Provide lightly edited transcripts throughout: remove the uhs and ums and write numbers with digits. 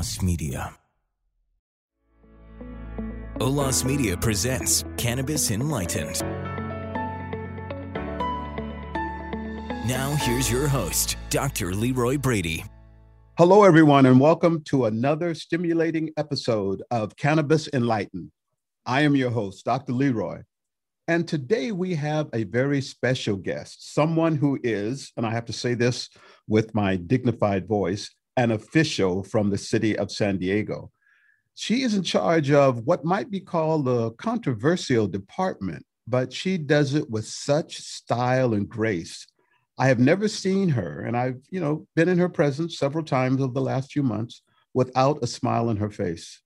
OLAS Media. OLAS Media presents Cannabis Enlightened. Now here's your host, Dr. Leroy Brady. Hello, everyone, and welcome to another stimulating episode of Cannabis Enlightened. I am your host, Dr. Leroy. And today we have a very special guest, someone who is, and I have to say this with my dignified voice, an official from the city of San Diego. She is in charge of what might be called a controversial department, but she does it with such style and grace. I have never seen her, and I've been in her presence several times over the last few months without a smile on her face.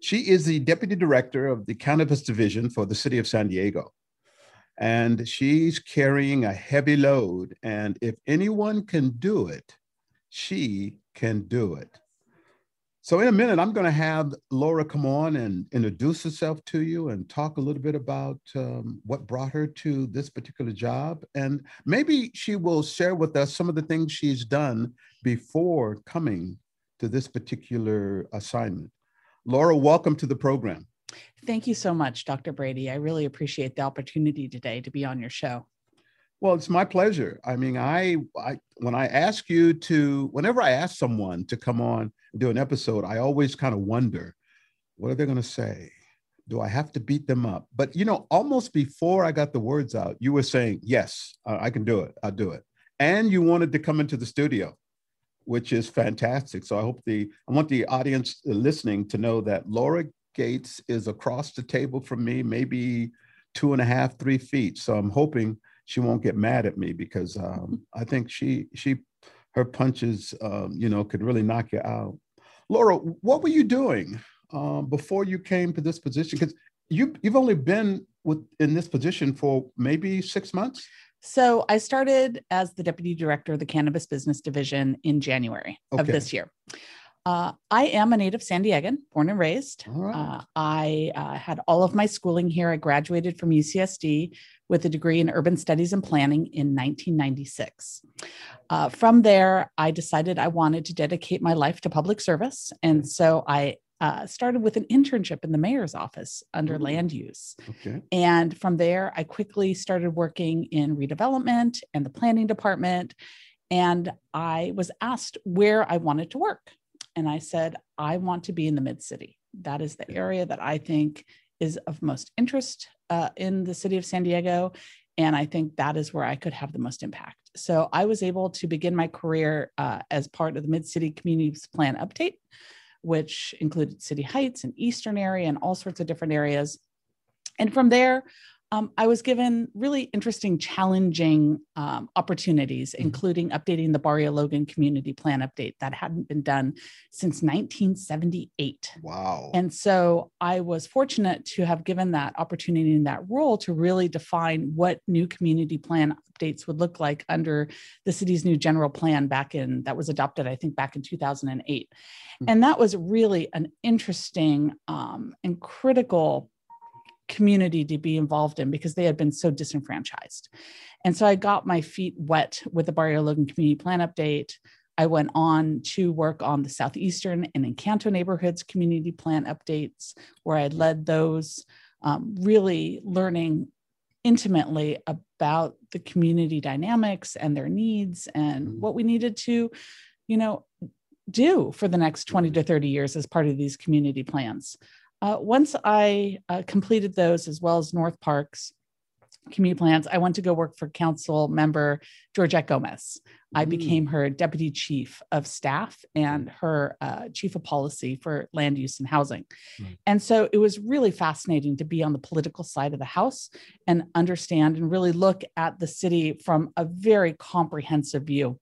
She is the deputy director of the Cannabis Division for the city of San Diego. And she's carrying a heavy load. And if anyone can do it, she can do it. So in a minute, I'm going to have Lara come on and introduce herself to you and talk a little bit about what brought her to this particular job. And maybe she will share with us some of the things she's done before coming to this particular assignment. Lara, welcome to the program. Thank you so much, Dr. Brady. I really appreciate the opportunity today to be on your show. Well, it's my pleasure. I mean, whenever I ask someone to come on and do an episode, I always kind of wonder, what are they going to say? Do I have to beat them up? But, almost before I got the words out, you were saying, yes, I can do it. I'll do it. And you wanted to come into the studio, which is fantastic. So I want the audience listening to know that Lara Gates is across the table from me, maybe 2.5, 3 feet. So I'm hoping she won't get mad at me because I think her punches, could really knock you out. Lara, what were you doing before you came to this position? Because you've only been in this position for maybe 6 months. So I started as the deputy director of the Cannabis Business Division in January of this year. I am a native San Diegan, born and raised. Right. I had all of my schooling here. I graduated from UCSD with a degree in urban studies and planning in 1996. From there, I decided I wanted to dedicate my life to public service. And so I started with an internship in the mayor's office under land use. Okay. And from there, I quickly started working in redevelopment and the planning department. And I was asked where I wanted to work. And I said, I want to be in the mid-city. That is the area that I think is of most interest in the city of San Diego. And I think that is where I could have the most impact. So I was able to begin my career as part of the Mid-City Communities Plan Update, which included City Heights and Eastern area and all sorts of different areas. And from there, I was given really interesting, challenging opportunities, including updating the Barrio Logan Community Plan Update that hadn't been done since 1978. Wow. And so I was fortunate to have given that opportunity in that role to really define what new community plan updates would look like under the city's new general plan that was adopted, I think, back in 2008. Mm-hmm. And that was really an interesting and critical community to be involved in because they had been so disenfranchised. And so I got my feet wet with the Barrio Logan Community Plan Update. I went on to work on the Southeastern and Encanto Neighborhoods Community Plan Updates, where I led those, really learning intimately about the community dynamics and their needs and what we needed to, do for the next 20 to 30 years as part of these community plans. Once I completed those, as well as North Park's community plans, I went to go work for council member Georgette Gomez. I became her deputy chief of staff and her chief of policy for land use and housing. Mm. And so it was really fascinating to be on the political side of the house and understand and really look at the city from a very comprehensive view.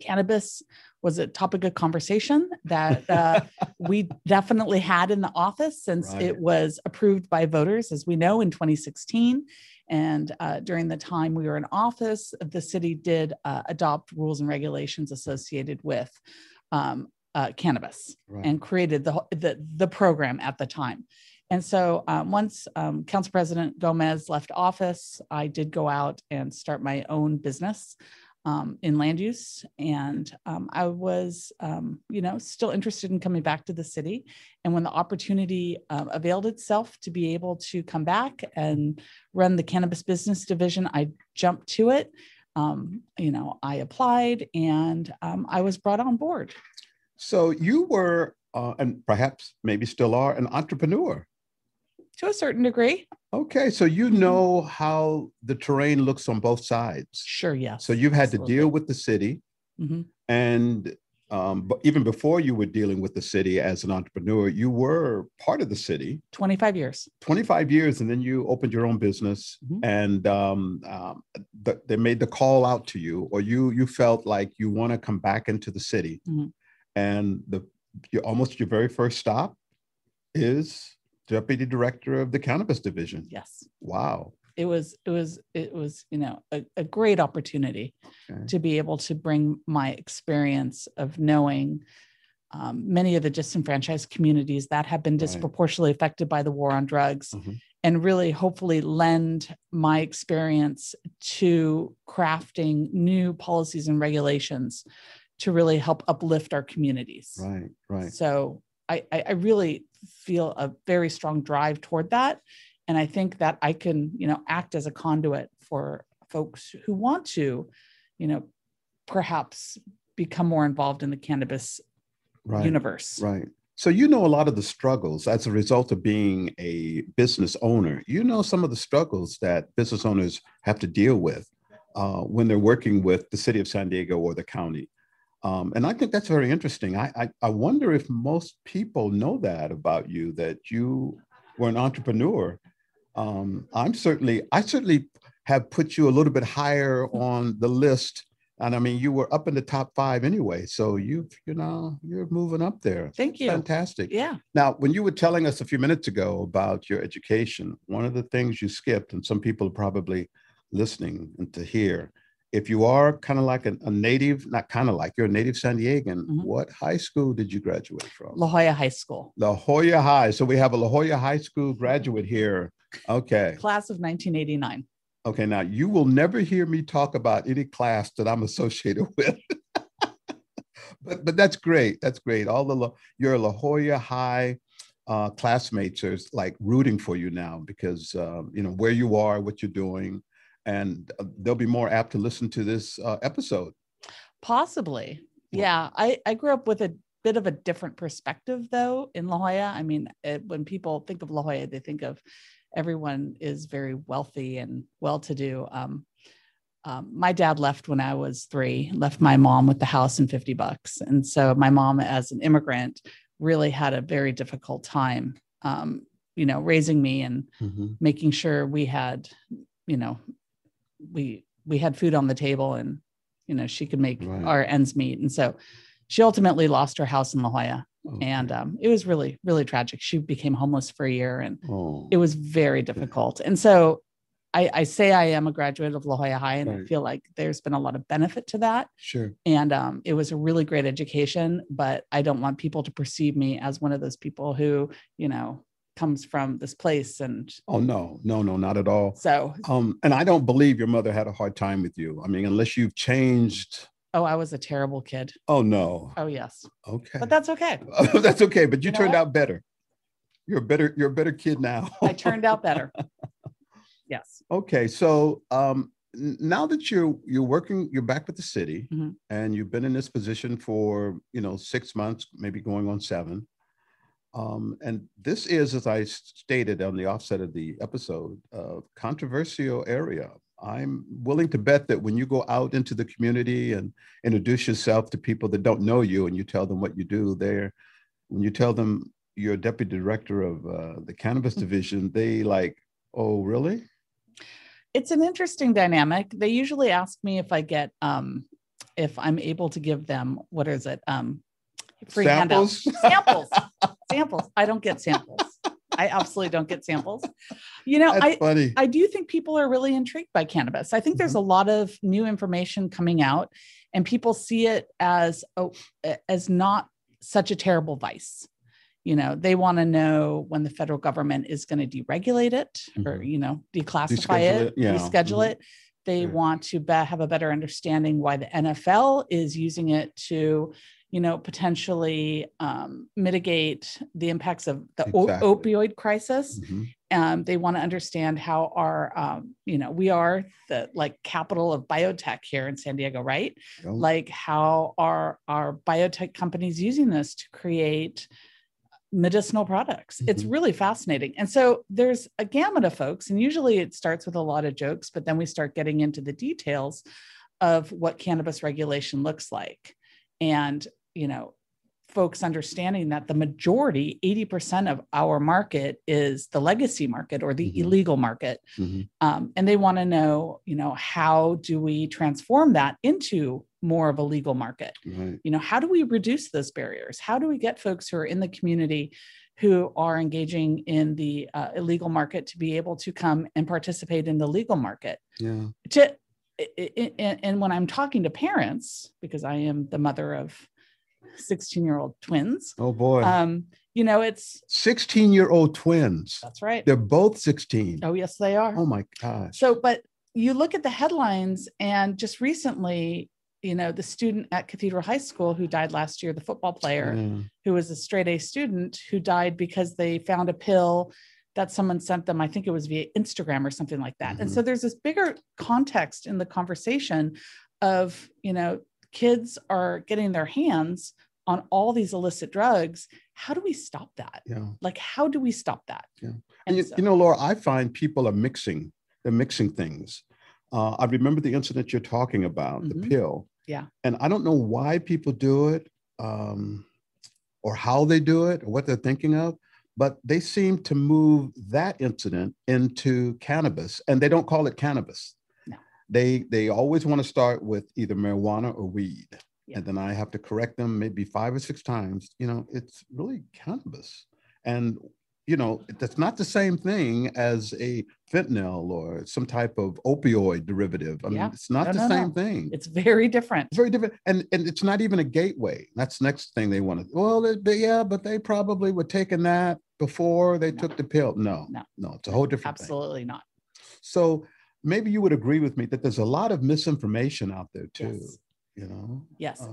Cannabis was a topic of conversation that we definitely had in the office since it was approved by voters, as we know, in 2016. And during the time we were in office, the city did adopt rules and regulations associated with cannabis and created the program at the time. And so once Council President Gomez left office, I did go out and start my own business. in land use. And I was, still interested in coming back to the city. And when the opportunity availed itself to be able to come back and run the Cannabis Business Division, I jumped to it. I applied and I was brought on board. So you were, and perhaps maybe still are, an entrepreneur. To a certain degree. Okay, so you know how the terrain looks on both sides. Sure, yes. So you've had absolutely. To deal with the city. Mm-hmm. And but even before you were dealing with the city as an entrepreneur, you were part of the city. 25 years. 25 years, and then you opened your own business. Mm-hmm. And they made the call out to you, or you felt like you want to come back into the city. Mm-hmm. And your very first stop is... Deputy Director of the Cannabis Division. Yes. Wow. It was a great opportunity to be able to bring my experience of knowing many of the disenfranchised communities that have been disproportionately affected by the war on drugs, mm-hmm. and really hopefully lend my experience to crafting new policies and regulations to really help uplift our communities. Right, right. So I really feel a very strong drive toward that. And I think that I can, act as a conduit for folks who want to, perhaps become more involved in the cannabis universe. Right. So, a lot of the struggles as a result of being a business owner, some of the struggles that business owners have to deal with when they're working with the city of San Diego or the county. And I think that's very interesting. I wonder if most people know that about you, that you were an entrepreneur. I certainly have put you a little bit higher on the list. And I mean, you were up in the top 5 anyway. So you're moving up there. Thank you. Fantastic. Yeah. Now, when you were telling us a few minutes ago about your education, one of the things you skipped, and some people are probably listening and to hear, if you are kind of like a native, not kind of like, you're a native San Diegan, mm-hmm. what high school did you graduate from? La Jolla High School. La Jolla High. So we have a La Jolla High School graduate here. Okay. Class of 1989. Okay. Now you will never hear me talk about any class that I'm associated with, but that's great. That's great. Your La Jolla High classmates are like rooting for you now because where you are, what you're doing. And they'll be more apt to listen to this episode. Possibly. Yeah. I grew up with a bit of a different perspective, though, in La Jolla. I mean, when people think of La Jolla, they think of everyone is very wealthy and well-to-do. My dad left when I was 3, left my mom with the house and $50. And so my mom, as an immigrant, really had a very difficult time, raising me and mm-hmm. making sure we had, we had food on the table and, she could make our ends meet. And so she ultimately lost her house in La Jolla. Okay. And it was really, really tragic. She became homeless for a year and it was very difficult. And so I say I am a graduate of La Jolla High and I feel like there's been a lot of benefit to that. Sure. And it was a really great education, but I don't want people to perceive me as one of those people who, comes from this place and no, not at all. So and I don't believe your mother had a hard time with you. I mean, unless you've changed. Oh, I was a terrible kid. Oh no. Oh yes. Okay. But that's okay. That's okay. But you turned out better. You're a better kid now. I turned out better. Yes. Okay. So now that you're back with the city, mm-hmm. and you've been in this position for 6 months, maybe going on 7. And this is, as I stated on the offset of the episode, a controversial area. I'm willing to bet that when you go out into the community and introduce yourself to people that don't know you and you tell them what you do there, when you tell them you're deputy director of the Cannabis Division, they like, oh, really? It's an interesting dynamic. They usually ask me if I get, if I'm able to give them, what is it? Free samples. Handouts. Samples. I don't get samples. I absolutely don't get samples. I do think people are really intrigued by cannabis. I think mm-hmm. there's a lot of new information coming out and people see it as not such a terrible vice. They want to know when the federal government is going to deregulate it mm-hmm. or, declassify it, reschedule mm-hmm. it. They want to have a better understanding why the NFL is using it to, you know, potentially mitigate the impacts of the opioid crisis. They want to understand how our, you know, we are the capital of biotech here in San Diego, right? Like how are our biotech companies using this to create medicinal products? It's really fascinating. And so there's a gamut of folks, and usually it starts with a lot of jokes, but then we start getting into the details of what cannabis regulation looks like. And, you know, folks understanding that the majority, 80% of our market is the legacy market or the illegal market. And they want to know, you know, how do we transform that into more of a legal market? You know, how do we reduce those barriers? How do we get folks who are in the community who are engaging in the illegal market to be able to come and participate in the legal market? And when I'm talking to parents, because I am the mother of 16-year-old twins. You know, it's 16-year-old twins. That's right. They're both 16. Oh, yes, they are. Oh, my gosh. So, but you look at the headlines, and just recently, you know, the student at Cathedral High School who died last year, the football player who was a straight A student who died because they found a pill that someone sent them, I think it was via Instagram or something like that. And so there's this bigger context in the conversation of, you know, kids are getting their hands on all these illicit drugs. How do we stop that? Like, how do we stop that? And you, you know, Laura, I find people are mixing, they're mixing things. I remember the incident you're talking about, the pill. And I don't know why people do it or how they do it or what they're thinking of. But they seem to move that incident into cannabis, and they don't call it cannabis. They always want to start with either marijuana or weed. And then I have to correct them maybe 5 or 6 times. You know, it's really cannabis. And, you know, that's not the same thing as a fentanyl or some type of opioid derivative. I mean, it's not the same thing. It's very different. It's very different. And it's not even a gateway. That's the next thing they want to, well, but they probably were taking that before they took the pill. No, it's a whole different thing. Absolutely not. So maybe you would agree with me that there's a lot of misinformation out there too, you know?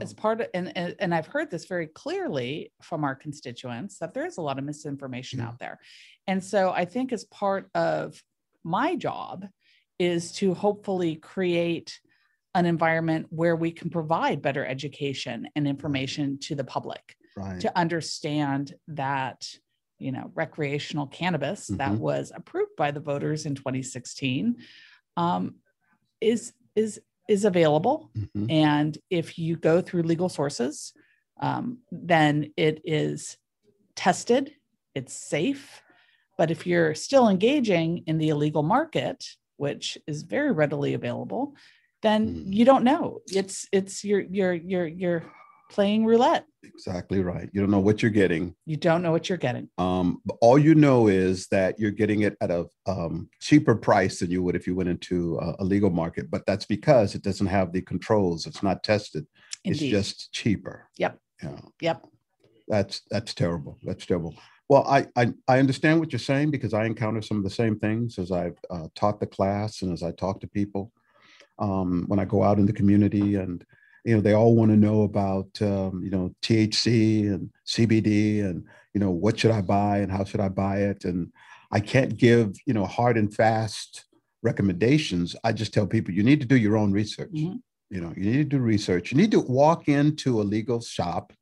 It's part of, and I've heard this very clearly from our constituents that there is a lot of misinformation out there. And so I think as part of my job is to hopefully create an environment where we can provide better education and information to the public to understand that, you know, recreational cannabis that was approved by the voters in 2016 is available. And if you go through legal sources, then it is tested, it's safe. But if you're still engaging in the illegal market, which is very readily available, then you don't know. It's you're playing roulette. Exactly right. You don't know what you're getting. You don't know what you're getting. But all you know is that you're getting it at a cheaper price than you would if you went into a legal market. But that's because it doesn't have the controls. It's not tested. Indeed. It's just cheaper. Yep. That's terrible. That's terrible. Well, I understand what you're saying because I encounter some of the same things as I've taught the class and as I talk to people when I go out in the community. And you know, they all want to know about, you know, THC and CBD and, you know, what should I buy and how should I buy it? And I can't give, you know, hard and fast recommendations. I just tell people, you need to do your own research. You know, you need to do research. You need to walk into a legal shop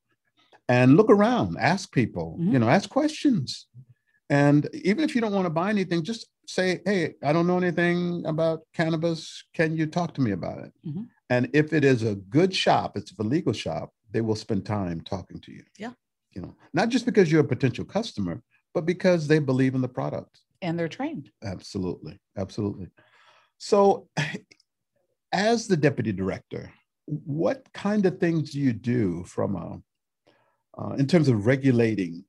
and look around, ask people, you know, ask questions. And even if you don't want to buy anything, just say, hey, I don't know anything about cannabis. Can you talk to me about it? And if it is a good shop, it's a legal shop, they will spend time talking to you. You know, not just because you're a potential customer, but because they believe in the product. And they're trained. Absolutely. Absolutely. So as the deputy director, what kind of things do you do from a, in terms of regulating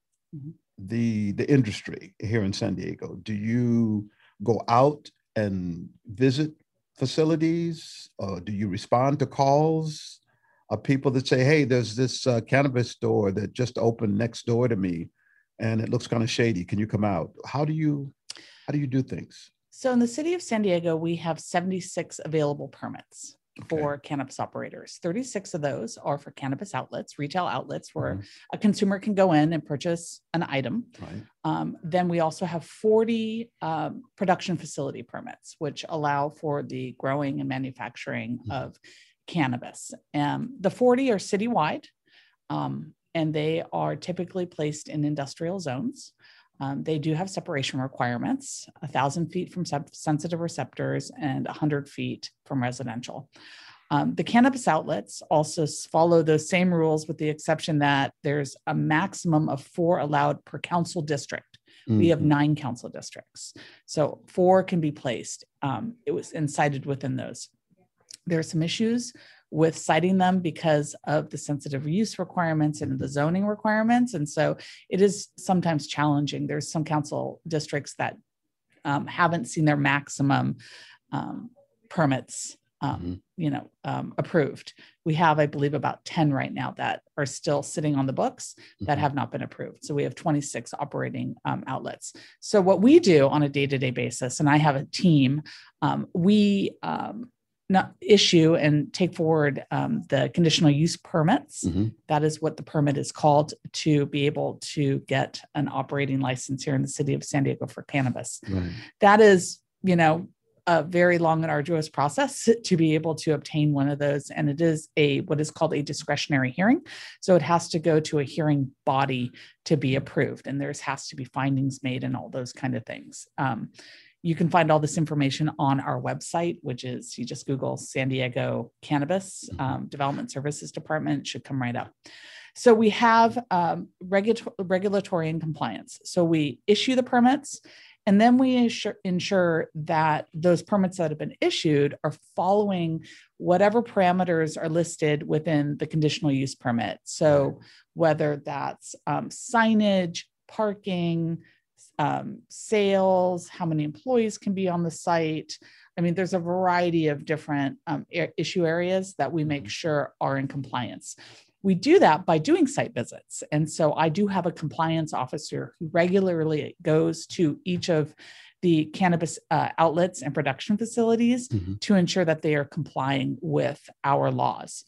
the industry here in San Diego? Do you go out and visit facilities? Do you respond to calls of people that say, hey, there's this cannabis store that just opened next door to me and it looks kind of shady. Can you come out? How do you do things? So in the city of San Diego, we have 76 available permits for cannabis operators. 36 of those are for cannabis outlets, retail outlets where a consumer can go in and purchase an item. Then we also have 40 production facility permits, which allow for the growing and manufacturing of cannabis. The 40 are citywide, and they are typically placed in industrial zones. They do have separation requirements, 1,000 feet from sensitive receptors and 100 feet from residential. The cannabis outlets also follow those same rules, with the exception that there's a maximum of 4 allowed per council district. We have 9 council districts, so 4 can be placed. It was cited within those. There are some issues with citing them because of the sensitive use requirements and the zoning requirements. And so it is sometimes challenging. There's some council districts that haven't seen their maximum permits, approved. We have, I believe, about 10 right now that are still sitting on the books that have not been approved. So we have 26 operating outlets. So what we do on a day-to-day basis, and I have a team, issue and take forward the conditional use permits. That is what the permit is called, to be able to get an operating license here in the city of San Diego for cannabis. That is, a very long and arduous process to be able to obtain one of those. And it is what is called a discretionary hearing. So it has to go to a hearing body to be approved. And there's has to be findings made and all those kind of things. You can find all this information on our website, which is, you just Google San Diego Cannabis Development Services Department. It should come right up. So we have regulatory and compliance. So we issue the permits, and then we ensure that those permits that have been issued are following whatever parameters are listed within the conditional use permit. So whether that's signage, parking, sales, how many employees can be on the site. I mean, there's a variety of different issue areas that we make sure are in compliance. We do that by doing site visits. And so I do have a compliance officer who regularly goes to each of the cannabis outlets and production facilities to ensure that they are complying with our laws.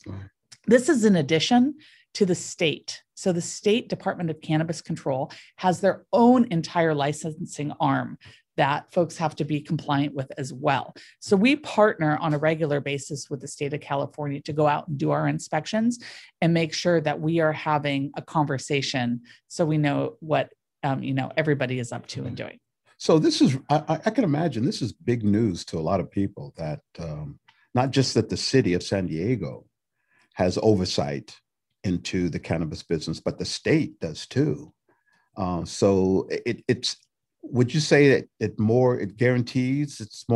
This is in addition to the state. So the State Department of Cannabis Control has their own entire licensing arm that folks have to be compliant with as well. So we partner on a regular basis with the state of California to go out and do our inspections and make sure that we are having a conversation so we know what everybody is up to and doing. So this is, I can imagine this is big news to a lot of people, that not just that the city of San Diego has oversight into the cannabis business, but the state does too. So it's, would you say that it's more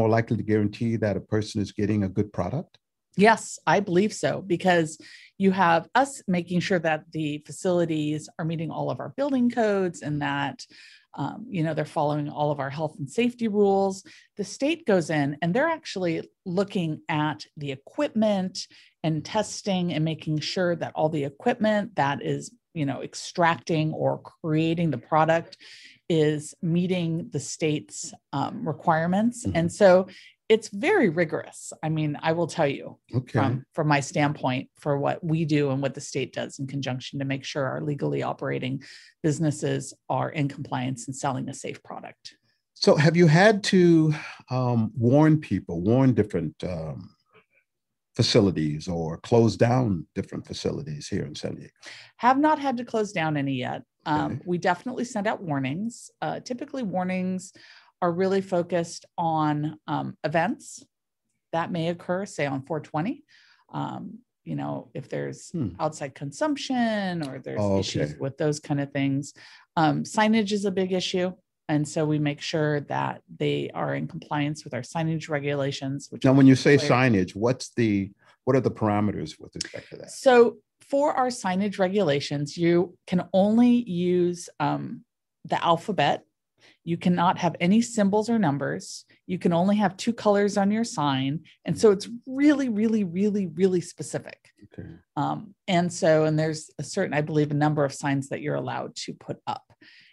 likely to guarantee that a person is getting a good product? Yes, I believe so, because you have us making sure that the facilities are meeting all of our building codes and that they're following all of our health and safety rules. The state goes in and they're actually looking at the equipment and testing and making sure that all the equipment that is, extracting or creating the product is meeting the state's requirements. And so it's very rigorous. I mean, I will tell you from my standpoint for what we do and what the state does in conjunction to make sure our legally operating businesses are in compliance and selling a safe product. So have you had to warn different facilities or close down different facilities here in San Diego? Have not had to close down any yet. We definitely send out warnings. Typically warnings are really focused on events that may occur, say on 420, if there's outside consumption or there's issues with those kind of things. Signage is a big issue. And so we make sure that they are in compliance with our signage regulations. Which now, when you say signage, what are the parameters with respect to that? So for our signage regulations, you can only use the alphabet. You cannot have any symbols or numbers. You can only have 2 colors on your sign. And so it's really, really, really, really specific. And there's a certain, I believe, a number of signs that you're allowed to put up.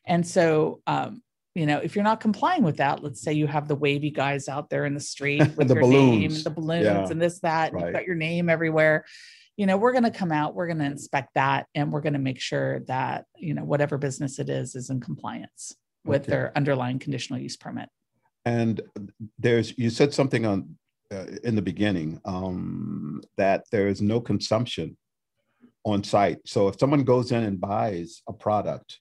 And so, You know, if you're not complying with that, let's say you have the wavy guys out there in the street with the your balloons. Name, and the balloons and this, that, and you've got your name everywhere. You know, we're going to come out, we're going to inspect that, and we're going to make sure that, you know, whatever business it is in compliance with their underlying conditional use permit. And there's, you said something on in the beginning that there is no consumption on site. So if someone goes in and buys a product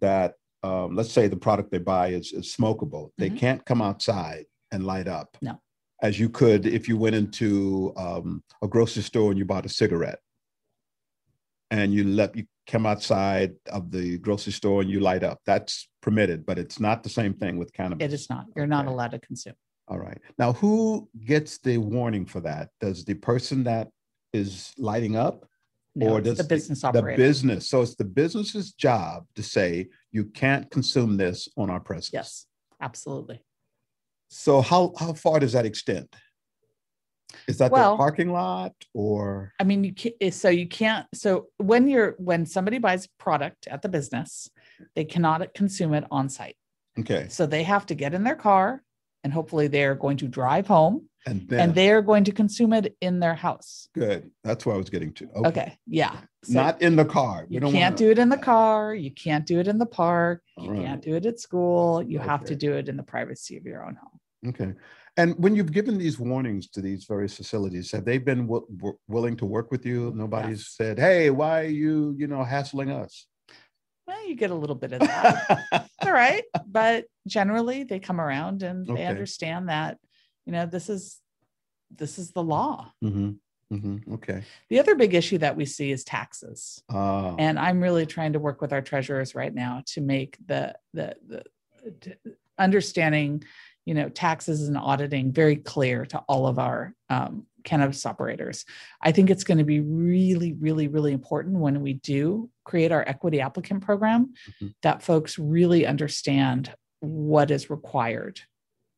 that, let's say the product they buy is smokable. They can't come outside and light up. No. As you could if you went into a grocery store and you bought a cigarette and you come outside of the grocery store and you light up. That's permitted, but it's not the same thing with cannabis. It is not. You're not allowed to consume. All right. Now, who gets the warning for that? Does the person that is lighting up? No, or does the business operator. The business. So it's the business's job to say, you can't consume this on our premises. Yes, absolutely. So how far does that extend? Is that the parking lot or? I mean, so when somebody buys product at the business, they cannot consume it on site. Okay. So they have to get in their car and hopefully they're going to drive home. And they are going to consume it in their house. Good. That's where I was getting to. Okay. Yeah. So not in the car. You can't do it in the car. You can't do it in the park. You can't do it at school. You have to do it in the privacy of your own home. Okay. And when you've given these warnings to these various facilities, have they been willing to work with you? Nobody's said, hey, why are you, hassling us? Well, you get a little bit of that. All right. But generally they come around and they understand that. You know, this is the law. Okay. The other big issue that we see is taxes. And I'm really trying to work with our treasurers right now to make the understanding, taxes and auditing very clear to all of our cannabis operators. I think it's going to be really, really, really important when we do create our equity applicant program that folks really understand what is required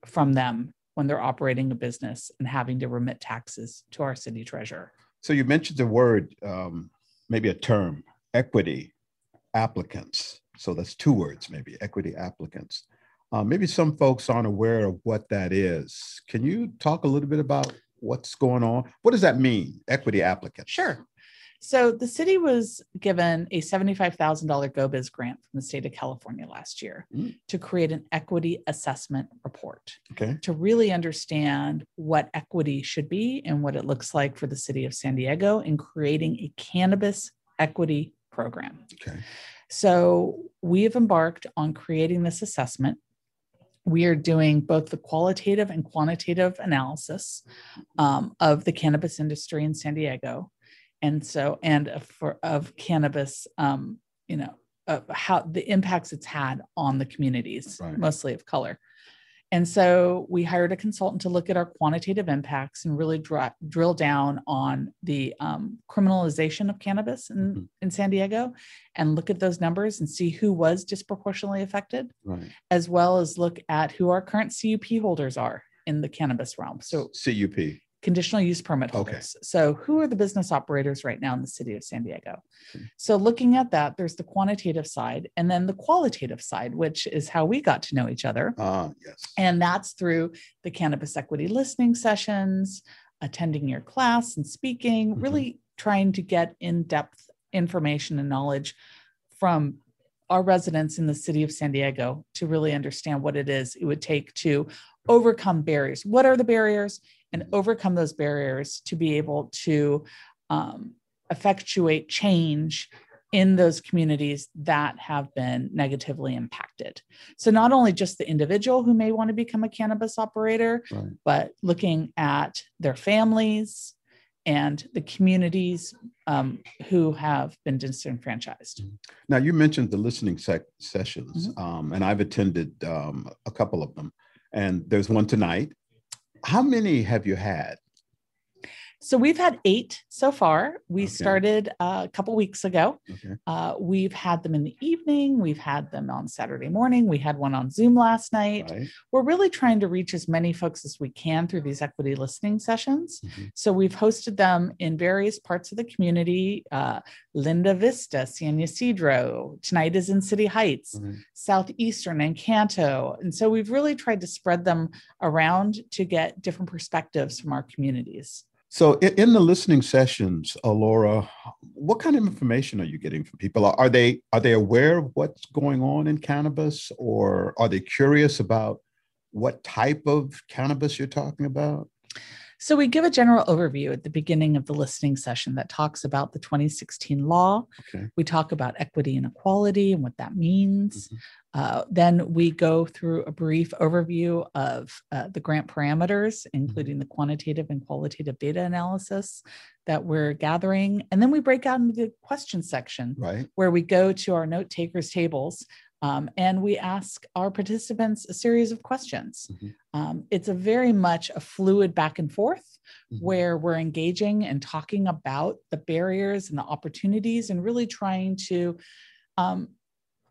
from them when they're operating a business and having to remit taxes to our city treasurer. So you mentioned the word, maybe a term, equity applicants. So that's two words, maybe equity applicants. Maybe some folks aren't aware of what that is. Can you talk a little bit about what's going on? What does that mean, equity applicants? Sure. So the city was given a $75,000 GoBiz grant from the state of California last year to create an equity assessment report to really understand what equity should be and what it looks like for the city of San Diego in creating a cannabis equity program. Okay. So we have embarked on creating this assessment. We are doing both the qualitative and quantitative analysis of the cannabis industry in San Diego. And of cannabis, how the impacts it's had on the communities, mostly of color. And so we hired a consultant to look at our quantitative impacts and really drill down on the criminalization of cannabis in San Diego and look at those numbers and see who was disproportionately affected, as well as look at who our current CUP holders are in the cannabis realm. So CUP. Conditional use permit holders. Okay. So who are the business operators right now in the city of San Diego? So looking at that, there's the quantitative side and then the qualitative side, which is how we got to know each other. And that's through the cannabis equity listening sessions, attending your class and speaking, really trying to get in-depth information and knowledge from our residents in the city of San Diego to really understand what it would take to overcome barriers. What are the barriers? And overcome those barriers to be able to effectuate change in those communities that have been negatively impacted. So not only just the individual who may want to become a cannabis operator, but looking at their families and the communities who have been disenfranchised. Now, you mentioned the listening sessions, and I've attended a couple of them, and there's one tonight. How many have you had? So we've had 8 so far. We started a couple weeks ago. We've had them in the evening. We've had them on Saturday morning. We had one on Zoom last night. Right. We're really trying to reach as many folks as we can through these equity listening sessions. So we've hosted them in various parts of the community. Linda Vista, San Ysidro. Tonight is in City Heights, Southeastern, and Canto. And so we've really tried to spread them around to get different perspectives from our communities. So in the listening sessions, Laura, what kind of information are you getting from people? Are they aware of what's going on in cannabis, or are they curious about what type of cannabis you're talking about? So we give a general overview at the beginning of the listening session that talks about the 2016 law. We talk about equity and equality and what that means. Then we go through a brief overview of the grant parameters, including the quantitative and qualitative data analysis that we're gathering. And then we break out into the question section, where we go to our note takers tables. And we ask our participants a series of questions. It's a very much a fluid back and forth where we're engaging and talking about the barriers and the opportunities and really trying to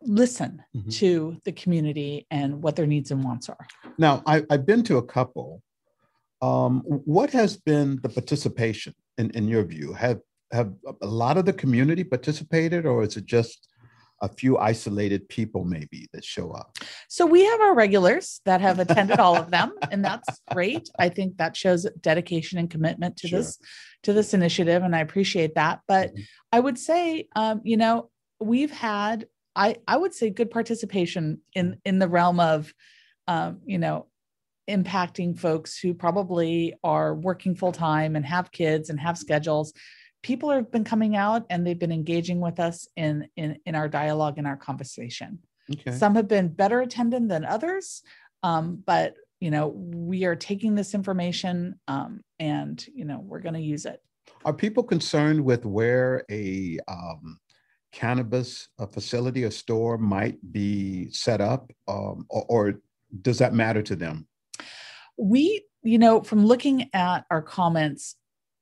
listen to the community and what their needs and wants are. Now, I've been to a couple. What has been the participation in your view? Have a lot of the community participated, or is it just a few isolated people maybe that show up? So we have our regulars that have attended all of them, and that's great. I think that shows dedication and commitment to this initiative, and I appreciate that. But I would say, you know, we've had, I would say, good participation in the realm of, you know, impacting folks who probably are working full time and have kids and have schedules. People have been coming out and they've been engaging with us in our dialogue and our conversation. Some have been better attended than others, but you know, we are taking this information and you know, we're going to use it. Are people concerned with where a cannabis facility or store might be set up, or does that matter to them? We, you know, from looking at our comments,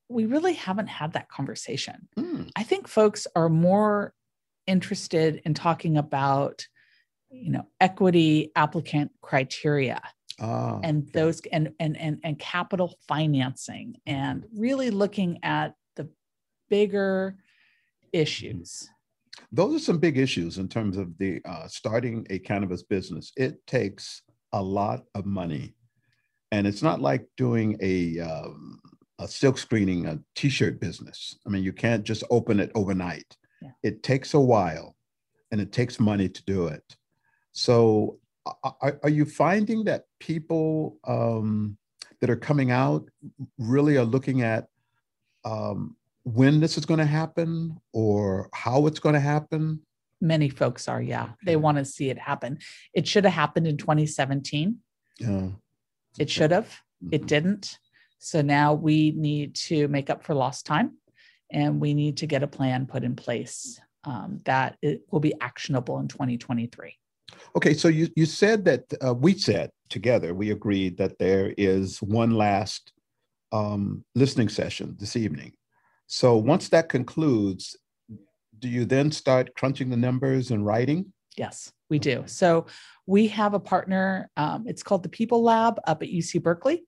we really haven't had that conversation. I think folks are more interested in talking about, you know, equity applicant criteria those and capital financing and really looking at the bigger issues. Those are some big issues in terms of the starting a cannabis business. It takes a lot of money, and it's not like doing a silk screening, a t-shirt business. I mean, you can't just open it overnight. It takes a while and it takes money to do it. So are you finding that people that are coming out really are looking at when this is going to happen or how it's going to happen? Many folks are, They want to see it happen. It should have happened in 2017. It should have. It didn't. So now we need to make up for lost time, and we need to get a plan put in place that it will be actionable in 2023. Okay, so you said that we said together, we agreed that there is one last listening session this evening. So once that concludes, do you then start crunching the numbers and writing? Yes, we do. So we have a partner, it's called the People Lab up at UC Berkeley,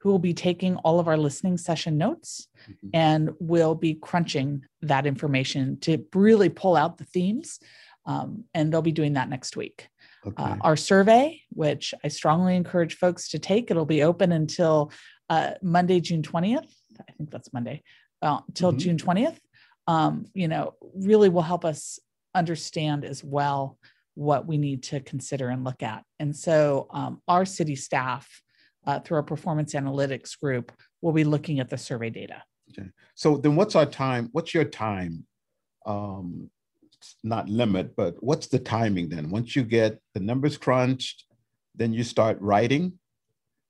who will be taking all of our listening session notes and will be crunching that information to really pull out the themes. And they'll be doing that next week. Our survey, which I strongly encourage folks to take, it'll be open until Monday, June 20th. I think that's Monday, till June 20th. You know, really will help us understand as well what we need to consider and look at. And so our city staff, through our performance analytics group, we'll be looking at the survey data. So then what's our time? What's your time? Not limit, but what's the timing then? Once you get the numbers crunched, then you start writing.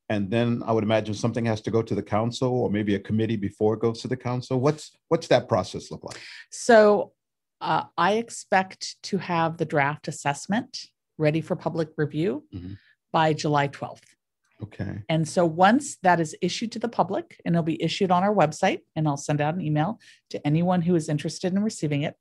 And then I would imagine something has to go to the council or maybe a committee before it goes to the council. What's that process look like? So I expect to have the draft assessment ready for public review by July 12th. Okay. And so once that is issued to the public, and it'll be issued on our website, and I'll send out an email to anyone who is interested in receiving it,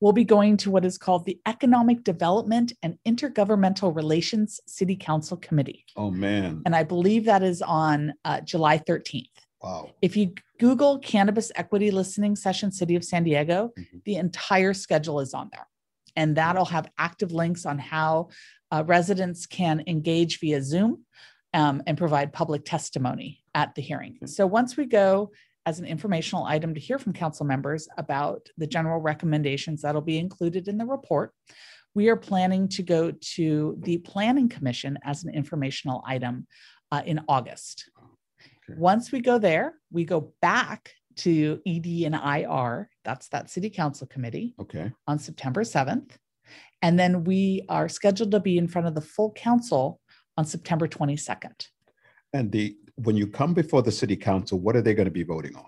we'll be going to what is called the Economic Development and Intergovernmental Relations City Council Committee. Oh, man. And I believe that is on July 13th. Wow. If you Google Cannabis Equity Listening Session City of San Diego, mm-hmm. the entire schedule is on there. And that'll have active links on how residents can engage via Zoom and provide public testimony at the hearing. Mm-hmm. So once we go as an informational item to hear from council members about the general recommendations that'll be included in the report, we are planning to go to the Planning Commission as an informational item in August. Okay. Once we go there, we go back to ED and IR, that's that city council committee, okay, on September 7th. And then we are scheduled to be in front of the full council on September 22nd. And when you come before the city council, what are they going to be voting on?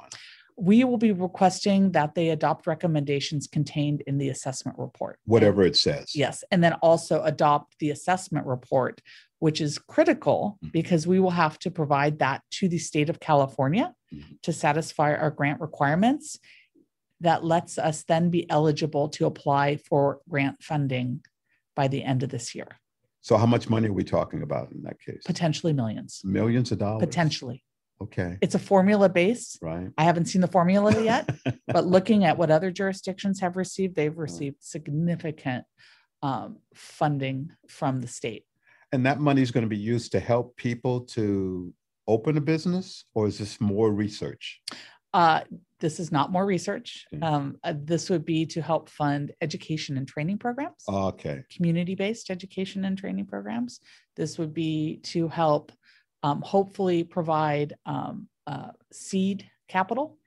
We will be requesting that they adopt recommendations contained in the assessment report. Whatever it says. Yes. And then also adopt the assessment report, which is critical mm-hmm. because we will have to provide that to the state of California mm-hmm. to satisfy our grant requirements. That lets us then be eligible to apply for grant funding by the end of this year. So how much money are we talking about in that case? Potentially millions. Millions of dollars? Potentially. Okay. It's a formula base. Right. I haven't seen the formula yet, but looking at what other jurisdictions have received, they've received significant funding from the state. And that money is going to be used to help people to open a business, or is this more research? This is not more research. Okay. This would be to help fund education and training programs. Okay. Community-based education and training programs. This would be to help hopefully provide seed capital.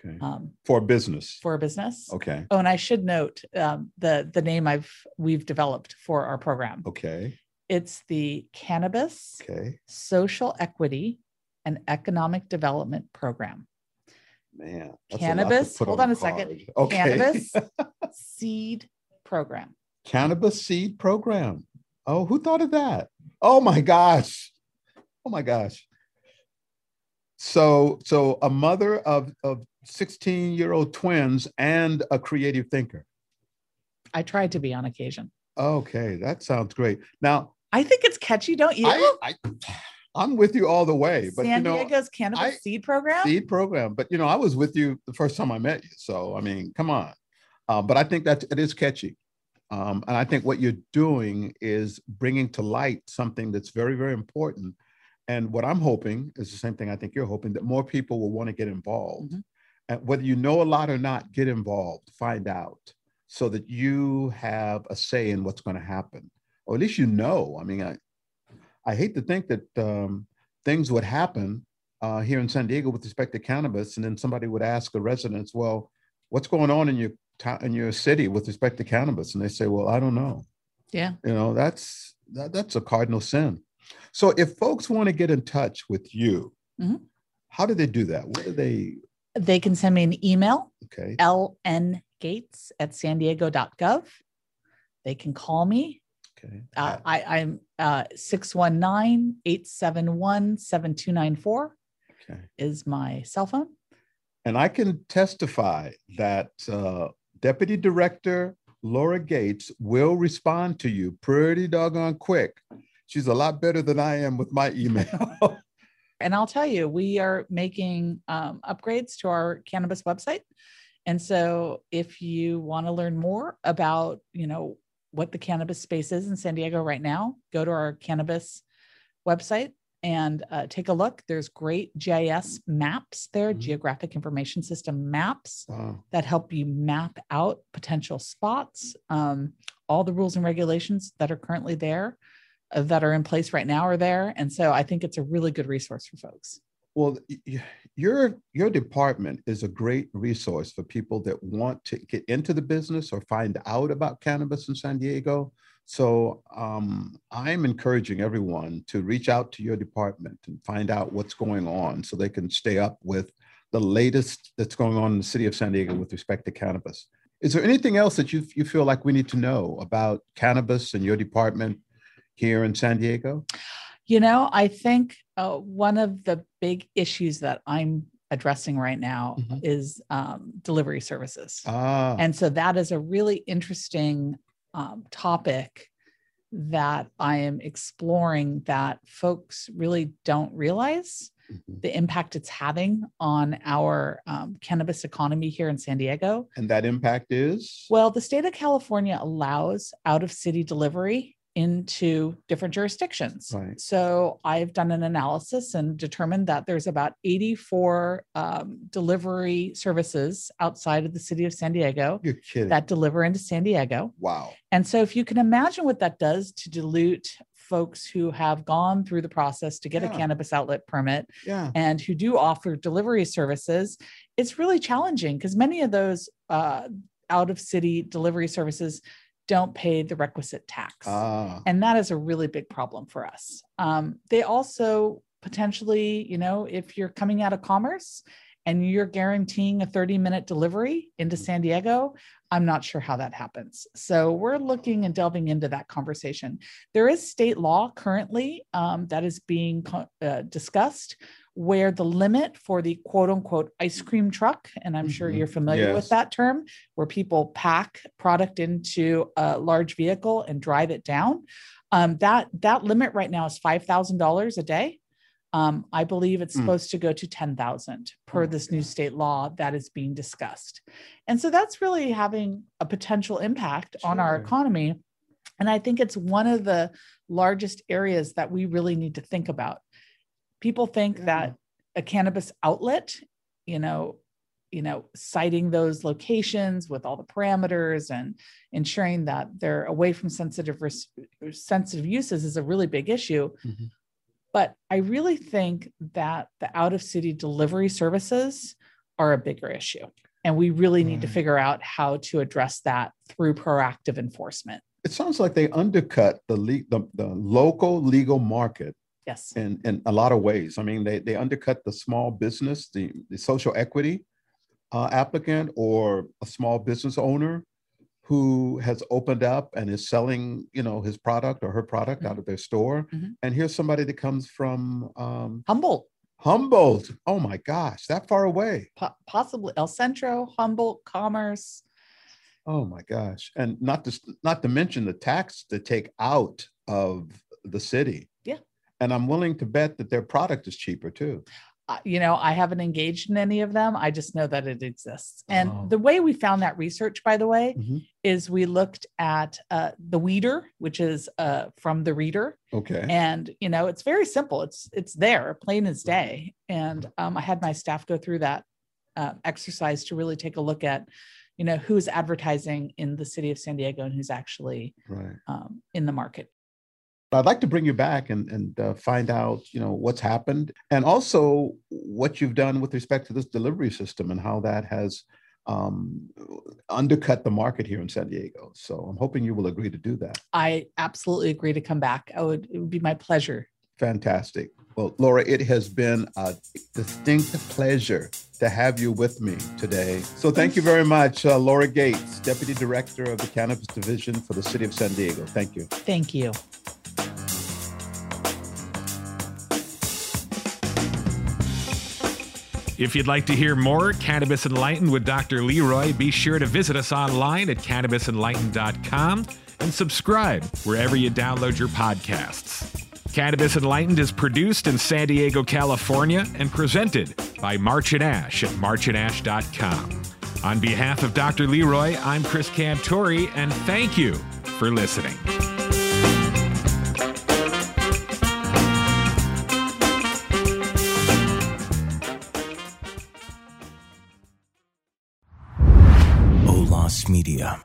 Okay. For business. For a business. Okay. Oh, and I should note the name we've developed for our program. Okay. It's the Cannabis Social Equity and Economic Development Program. Man, Cannabis, hold on a second. Okay. Cannabis SEED Program. Cannabis SEED Program. Oh, who thought of that? Oh my gosh. Oh my gosh. So a mother of 16-year-old twins and a creative thinker. I tried to be on occasion. Okay, that sounds great. Now I think it's catchy, don't you? I'm with you all the way, but San Diego's Cannabis SEED Program. SEED Program, but I was with you the first time I met you, so I mean, come on. But I think that it is catchy, and I think what you're doing is bringing to light something that's very, very important. And what I'm hoping is the same thing I think you're hoping, that more people will want to get involved, mm-hmm. and whether you know a lot or not, get involved, find out, so that you have a say in what's going to happen, or at least I mean, I hate to think that things would happen here in San Diego with respect to cannabis, and then somebody would ask the residents, well, what's going on in your city with respect to cannabis? And they say, well, I don't know. Yeah. That's a cardinal sin. So if folks want to get in touch with you, mm-hmm. how do they do that? What do they? They can send me an email, lngates@sandiego.gov. They can call me. I'm 619-871-7294 is my cell phone. And I can testify that Deputy Director Lara Gates will respond to you pretty doggone quick. She's a lot better than I am with my email. And I'll tell you, we are making upgrades to our cannabis website. And so if you want to learn more about, what the cannabis space is in San Diego right now, go to our cannabis website and take a look. There's great GIS maps there, mm-hmm. geographic information system maps that help you map out potential spots. All the rules and regulations that are currently there, that are in place right now are there. And so I think it's a really good resource for folks. Well, your department is a great resource for people that want to get into the business or find out about cannabis in San Diego. So I'm encouraging everyone to reach out to your department and find out what's going on so they can stay up with the latest that's going on in the city of San Diego with respect to cannabis. Is there anything else that you feel like we need to know about cannabis and your department here in San Diego? You know, I think one of the big issues that I'm addressing right now is delivery services. And so that is a really interesting topic that I am exploring that folks really don't realize the impact it's having on our cannabis economy here in San Diego. And that impact is? Well, the state of California allows out-of-city delivery into different jurisdictions. Right. So I've done an analysis and determined that there's about 84 delivery services outside of the city of San Diego that deliver into San Diego. Wow. And so if you can imagine what that does to dilute folks who have gone through the process to get a cannabis outlet permit and who do offer delivery services, it's really challenging because many of those out-of-city delivery services don't pay the requisite tax. And that is a really big problem for us. They also potentially, you know, if you're coming out of commerce and you're guaranteeing a 30-minute delivery into San Diego, I'm not sure how that happens. So we're looking and delving into that conversation. There is state law currently that is being discussed where the limit for the quote unquote ice cream truck, and I'm sure you're familiar with that term, where people pack product into a large vehicle and drive it down. That limit right now is $5,000 a day. I believe it's supposed to go to $10,000 per this new state law that is being discussed. And so that's really having a potential impact on our economy. And I think it's one of the largest areas that we really need to think about. People think that a cannabis outlet, you know, citing those locations with all the parameters and ensuring that they're away from sensitive uses is a really big issue. But I really think that the out-of-city delivery services are a bigger issue, and we really need to figure out how to address that through proactive enforcement. It sounds like they undercut the local legal market. Yes. In a lot of ways. I mean, they undercut the small business, the social equity applicant or a small business owner who has opened up and is selling, you know, his product or her product out of their store. And here's somebody that comes from Humboldt. Oh my gosh, that far away. Possibly El Centro, Humboldt, Commerce. Oh my gosh. And not to mention the tax to take out of the city. Yeah. And I'm willing to bet that their product is cheaper too. You know, I haven't engaged in any of them. I just know that it exists. And the way we found that research, by the way, is we looked at the weeder, which is from the reader. Okay. And, you know, it's very simple. It's there, plain as day. And I had my staff go through that exercise to really take a look at, you know, who's advertising in the city of San Diego and who's actually in the market. I'd like to bring you back and find out, you know, what's happened and also what you've done with respect to this delivery system and how that has undercut the market here in San Diego. So I'm hoping you will agree to do that. I absolutely agree to come back. It would be my pleasure. Fantastic. Well, Laura, it has been a distinct pleasure to have you with me today. So thank you very much, Lara Gates, Deputy Director of the Cannabis Division for the City of San Diego. Thank you. Thank you. If you'd like to hear more Cannabis Enlightened with Dr. Leroy, be sure to visit us online at cannabisenlightened.com and subscribe wherever you download your podcasts. Cannabis Enlightened is produced in San Diego, California, and presented by March and Ash at marchandash.com. On behalf of Dr. Leroy, I'm Chris Cantori, and thank you for listening. Media.